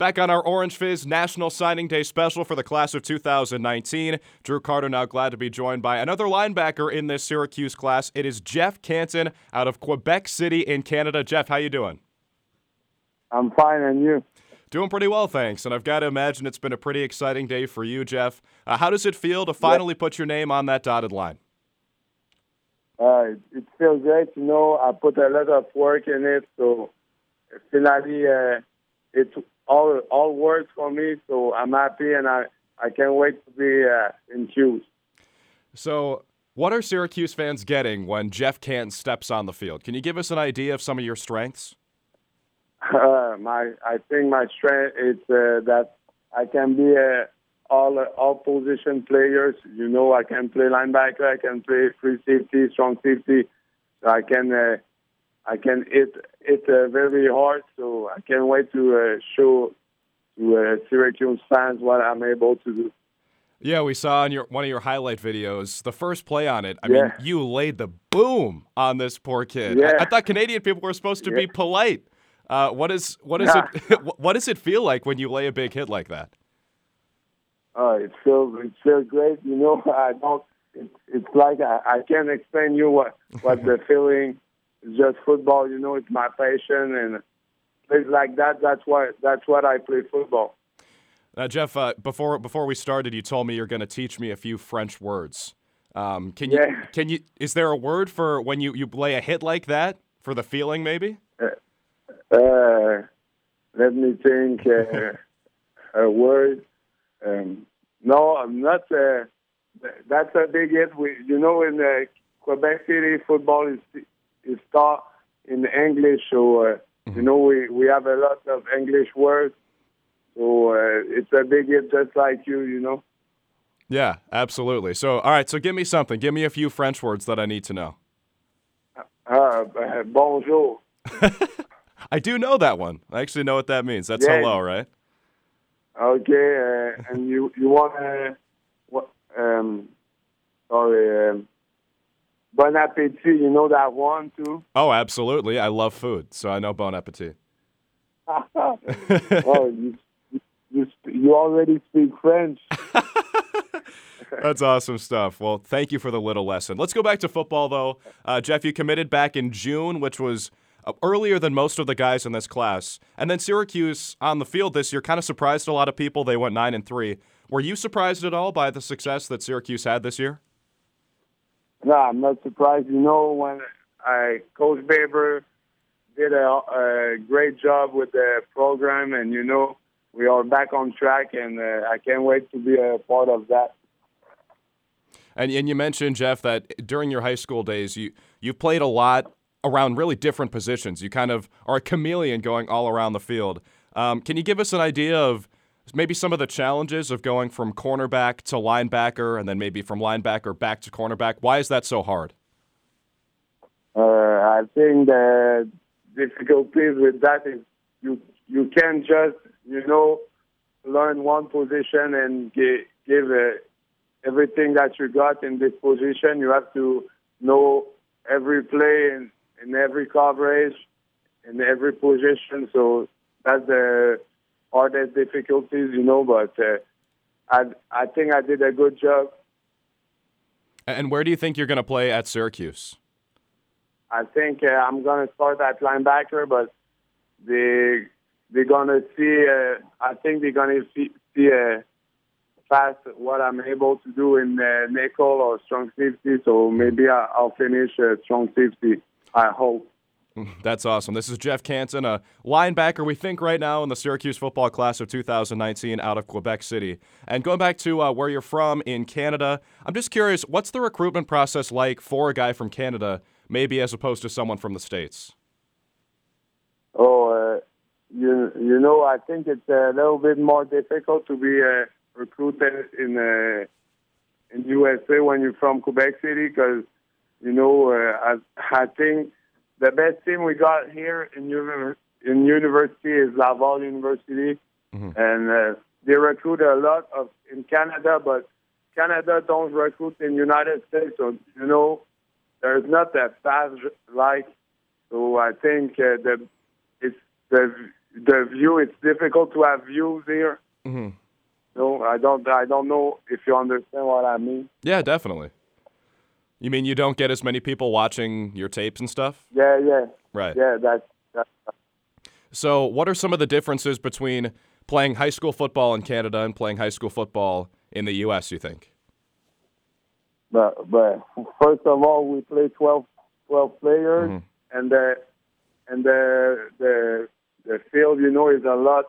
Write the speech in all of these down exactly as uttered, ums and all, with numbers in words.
Back on our Orange Fizz National Signing Day special for the class of two thousand nineteen, Drew Carter now glad to be joined by another linebacker in this Syracuse class. It is Jeff Canton out of Quebec City in Canada. Jeff, how you doing? I'm fine, and you? Doing pretty well, thanks. And I've got to imagine it's been a pretty exciting day for you, Jeff. Uh, how does it feel to finally put your name on that dotted line? Uh, it feels great. You know, I put a lot of work in it, so finally uh, it's all all works for me, so I'm happy and I, I can't wait to be uh, in Hughes. So what are Syracuse fans getting when Jeff Canton steps on the field? Can you give us an idea of some of your strengths? Uh, my, I think my strength is uh, that I can be a all uh, all position players. You know, I can play linebacker, I can play free safety, strong safety. I can uh, I can hit hit uh, very hard. So I can't wait to uh, show to uh, Syracuse fans what I'm able to do. Yeah, we saw in your one of your highlight videos, the first play on it. I yeah. mean, you laid the boom on this poor kid. Yeah. I, I thought Canadian people were supposed to yeah. be polite. Uh, what is what is yeah. it? What does it feel like when you lay a big hit like that? Uh, it feels it feels great. You know, I don't. It, it's like I, I can't explain you what what the feeling. It's just football. You know, it's my passion and things like that. That's why that's what I play football. Uh, Jeff, uh, before before we started, you told me you're going to teach me a few French words. Um, can you yeah. can you? Is there a word for when you, you lay a hit like that for the feeling? Maybe. Uh, Uh, let me think. Uh, a word. Um, no, I'm not. Uh, that's a big hit. We, you know, in uh, Quebec City, football is is taught in English. So, uh, mm-hmm. you know, we, we have a lot of English words. So uh, it's a big hit, just like you, you know. Yeah, absolutely. So, all right. So, give me something. Give me a few French words that I need to know. Uh, uh, bonjour. I do know that one. I actually know what that means. That's yeah. hello, right? Okay, uh, and you you want to uh, what? Um, sorry, um, bon appetit. You know that one too? Oh, absolutely. I love food, so I know bon appetit. oh, you, you you already speak French. That's awesome stuff. Well, thank you for the little lesson. Let's go back to football, though. Uh, Jeff, you committed back in June, which was earlier than most of the guys in this class. And then Syracuse on the field this year kind of surprised a lot of people. They went nine and three. Were you surprised at all by the success that Syracuse had this year? No, I'm not surprised. You know, when I, Coach Weber did a, a great job with the program, and, you know, we are back on track, and uh, I can't wait to be a part of that. And, and you mentioned, Jeff, that during your high school days, you, you played a lot around really different positions. You kind of are a chameleon going all around the field. Um, can you give us an idea of maybe some of the challenges of going from cornerback to linebacker and then maybe from linebacker back to cornerback? Why is that so hard? Uh, I think the difficulties with that is you you can't just, you know, learn one position and give, give uh, everything that you got in this position. You have to know every play and in every coverage, in every position. So that's the hardest difficulties, you know, but uh, I I think I did a good job. And where do you think you're going to play at Syracuse? I think uh, I'm going to start at linebacker, but they, they're going to see, uh, I think they're going to see, see uh, fast what I'm able to do in uh, nickel or strong safety, so maybe I'll finish uh, strong safety. I hope. That's awesome. This is Jeff Canton, a linebacker, we think right now in the Syracuse football class of two thousand nineteen out of Quebec City. And going back to uh, where you're from in Canada, I'm just curious, what's the recruitment process like for a guy from Canada, maybe as opposed to someone from the States? Oh, uh, you you know, I think it's a little bit more difficult to be uh, recruited in uh, in U S A when you're from Quebec City because, you know, uh, I, I think the best team we got here in uni- in university is Laval University, mm-hmm. and uh, they recruit a lot of in Canada, but Canada don't recruit in United States, so, you know, there's not that fast like. So I think uh, the it's the the view. It's difficult to have views here. Mm-hmm. No, I don't. I don't know if you understand what I mean. Yeah, definitely. You mean you don't get as many people watching your tapes and stuff? Yeah, yeah. Right. Yeah, that's. that's So, what are some of the differences between playing high school football in Canada and playing high school football in the U S, you think? But, but first of all, we play twelve, twelve players, mm-hmm. and the and the the the field, you know, is a lot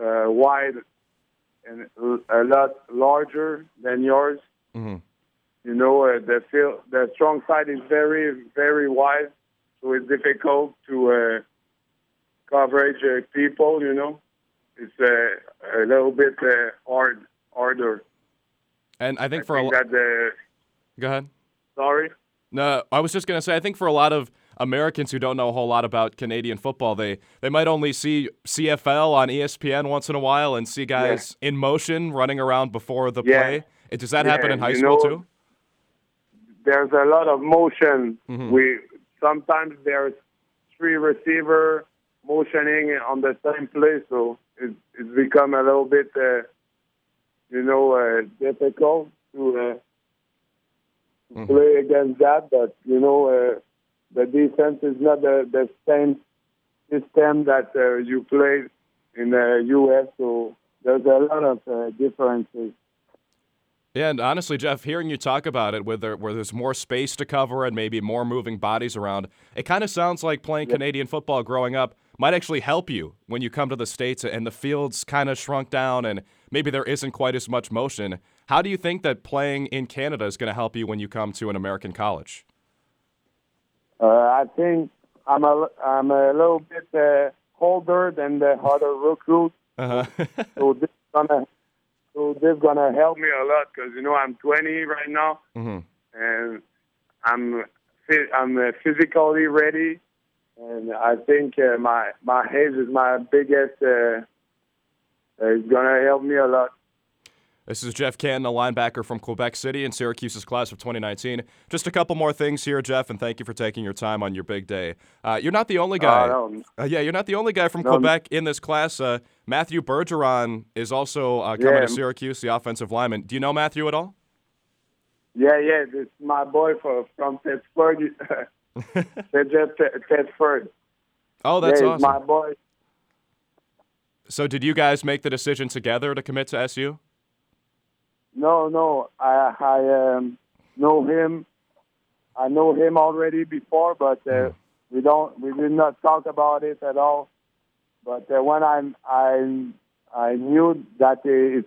uh, wide and a lot larger than yours. Mm-hmm. You know, uh, the field, the strong side is very, very wide, so it's difficult to. Uh, Coverage uh, people, you know, it's uh, a little bit uh, hard, harder. And I think I for think a lot. Uh, Go ahead. Sorry. No, I was just going to say, I think for a lot of Americans who don't know a whole lot about Canadian football, they, they might only see C F L on E S P N once in a while and see guys yeah. in motion running around before the yeah. play. Does that yeah. happen in high you school know, too? There's a lot of motion. Mm-hmm. We sometimes there's three receiver. Motioning on the same play, so it's it's become a little bit, uh, you know, uh, difficult to uh, mm-hmm. play against that. But you know, uh, the defense is not the, the same system that uh, you play in the U S. So there's a lot of uh, differences. Yeah, and honestly, Jeff, hearing you talk about it, where, there, where there's more space to cover and maybe more moving bodies around, it kind of sounds like playing yeah. Canadian football growing up might actually help you when you come to the States and the field's kind of shrunk down and maybe there isn't quite as much motion. How do you think that playing in Canada is going to help you when you come to an American college? Uh, I think I'm a, I'm a little bit uh, older than the other recruits. Uh-huh. so this is going to... So this is going to help me a lot because, you know, I'm twenty right now, mm-hmm. and I'm I'm physically ready, and I think uh, my my age is my biggest, uh, it's going to help me a lot. This is Jeff Canton, a linebacker from Quebec City in Syracuse's class of twenty nineteen. Just a couple more things here, Jeff, and thank you for taking your time on your big day. Uh, you're not the only guy. Uh, no. uh, yeah, you're not the only guy from no. Quebec in this class. Uh, Matthew Bergeron is also uh, coming yeah. to Syracuse, the offensive lineman. Do you know Matthew at all? Yeah, yeah, this is my boy for, from Tetsford. Tetsford. Oh, that's yeah, awesome. My boy. So did you guys make the decision together to commit to S U? No, no, I, I um, know him. I know him already before, but uh, we don't, we did not talk about it at all. But uh, when I, I, I knew that it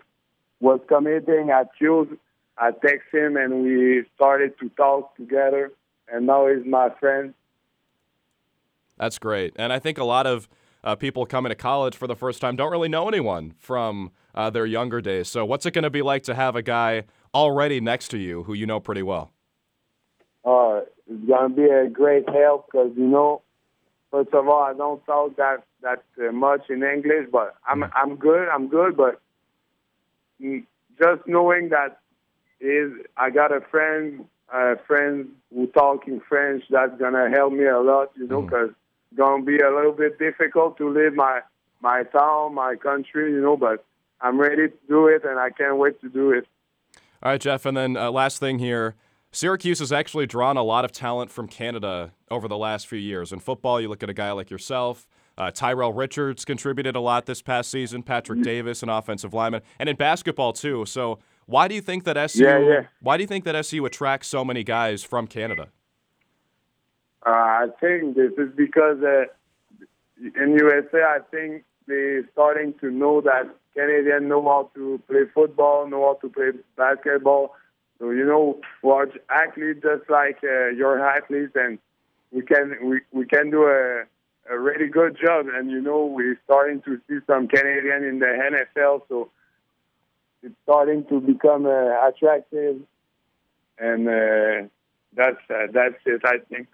was committing at Hughes, I text him and we started to talk together. And now he's my friend. That's great, and I think a lot of. Uh, people coming to college for the first time don't really know anyone from uh, their younger days. So what's it going to be like to have a guy already next to you who you know pretty well? Uh, it's going to be a great help because, you know, first of all, I don't talk that, that uh, much in English, but I'm I'm good, I'm good. But just knowing that is I got a friend, a friend who talks in French, that's going to help me a lot, you know, because mm. gonna be a little bit difficult to leave my my town, my country, you know, but I'm ready to do it, and I can't wait to do it. All right, Jeff, and then uh, last thing here. Syracuse has actually drawn a lot of talent from Canada over the last few years. In football, you look at a guy like yourself. Uh, Tyrell Richards contributed a lot this past season. Patrick mm-hmm. Davis, an offensive lineman. And in basketball, too. So why do you think that S U, yeah, yeah. why do you think that S U attracts so many guys from Canada? Uh, I think this is because uh, in U S A, I think they're starting to know that Canadians know how to play football, know how to play basketball. So, you know, we're athletes just like uh, your athletes, and we can we, we can do a, a really good job. And, you know, we're starting to see some Canadian in the N F L, so it's starting to become uh, attractive. And uh, that's, uh, that's it, I think.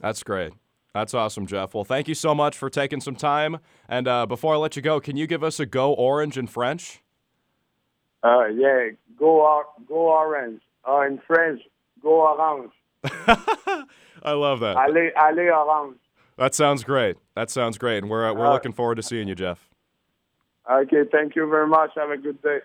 That's great. That's awesome, Jeff. Well, thank you so much for taking some time. And uh, before I let you go, can you give us a go orange in French? Uh, yeah, go or- go orange. Uh, in French, go orange. I love that. Allez, allez orange. That sounds great. That sounds great. And we're, uh, we're looking forward to seeing you, Jeff. Okay, thank you very much. Have a good day.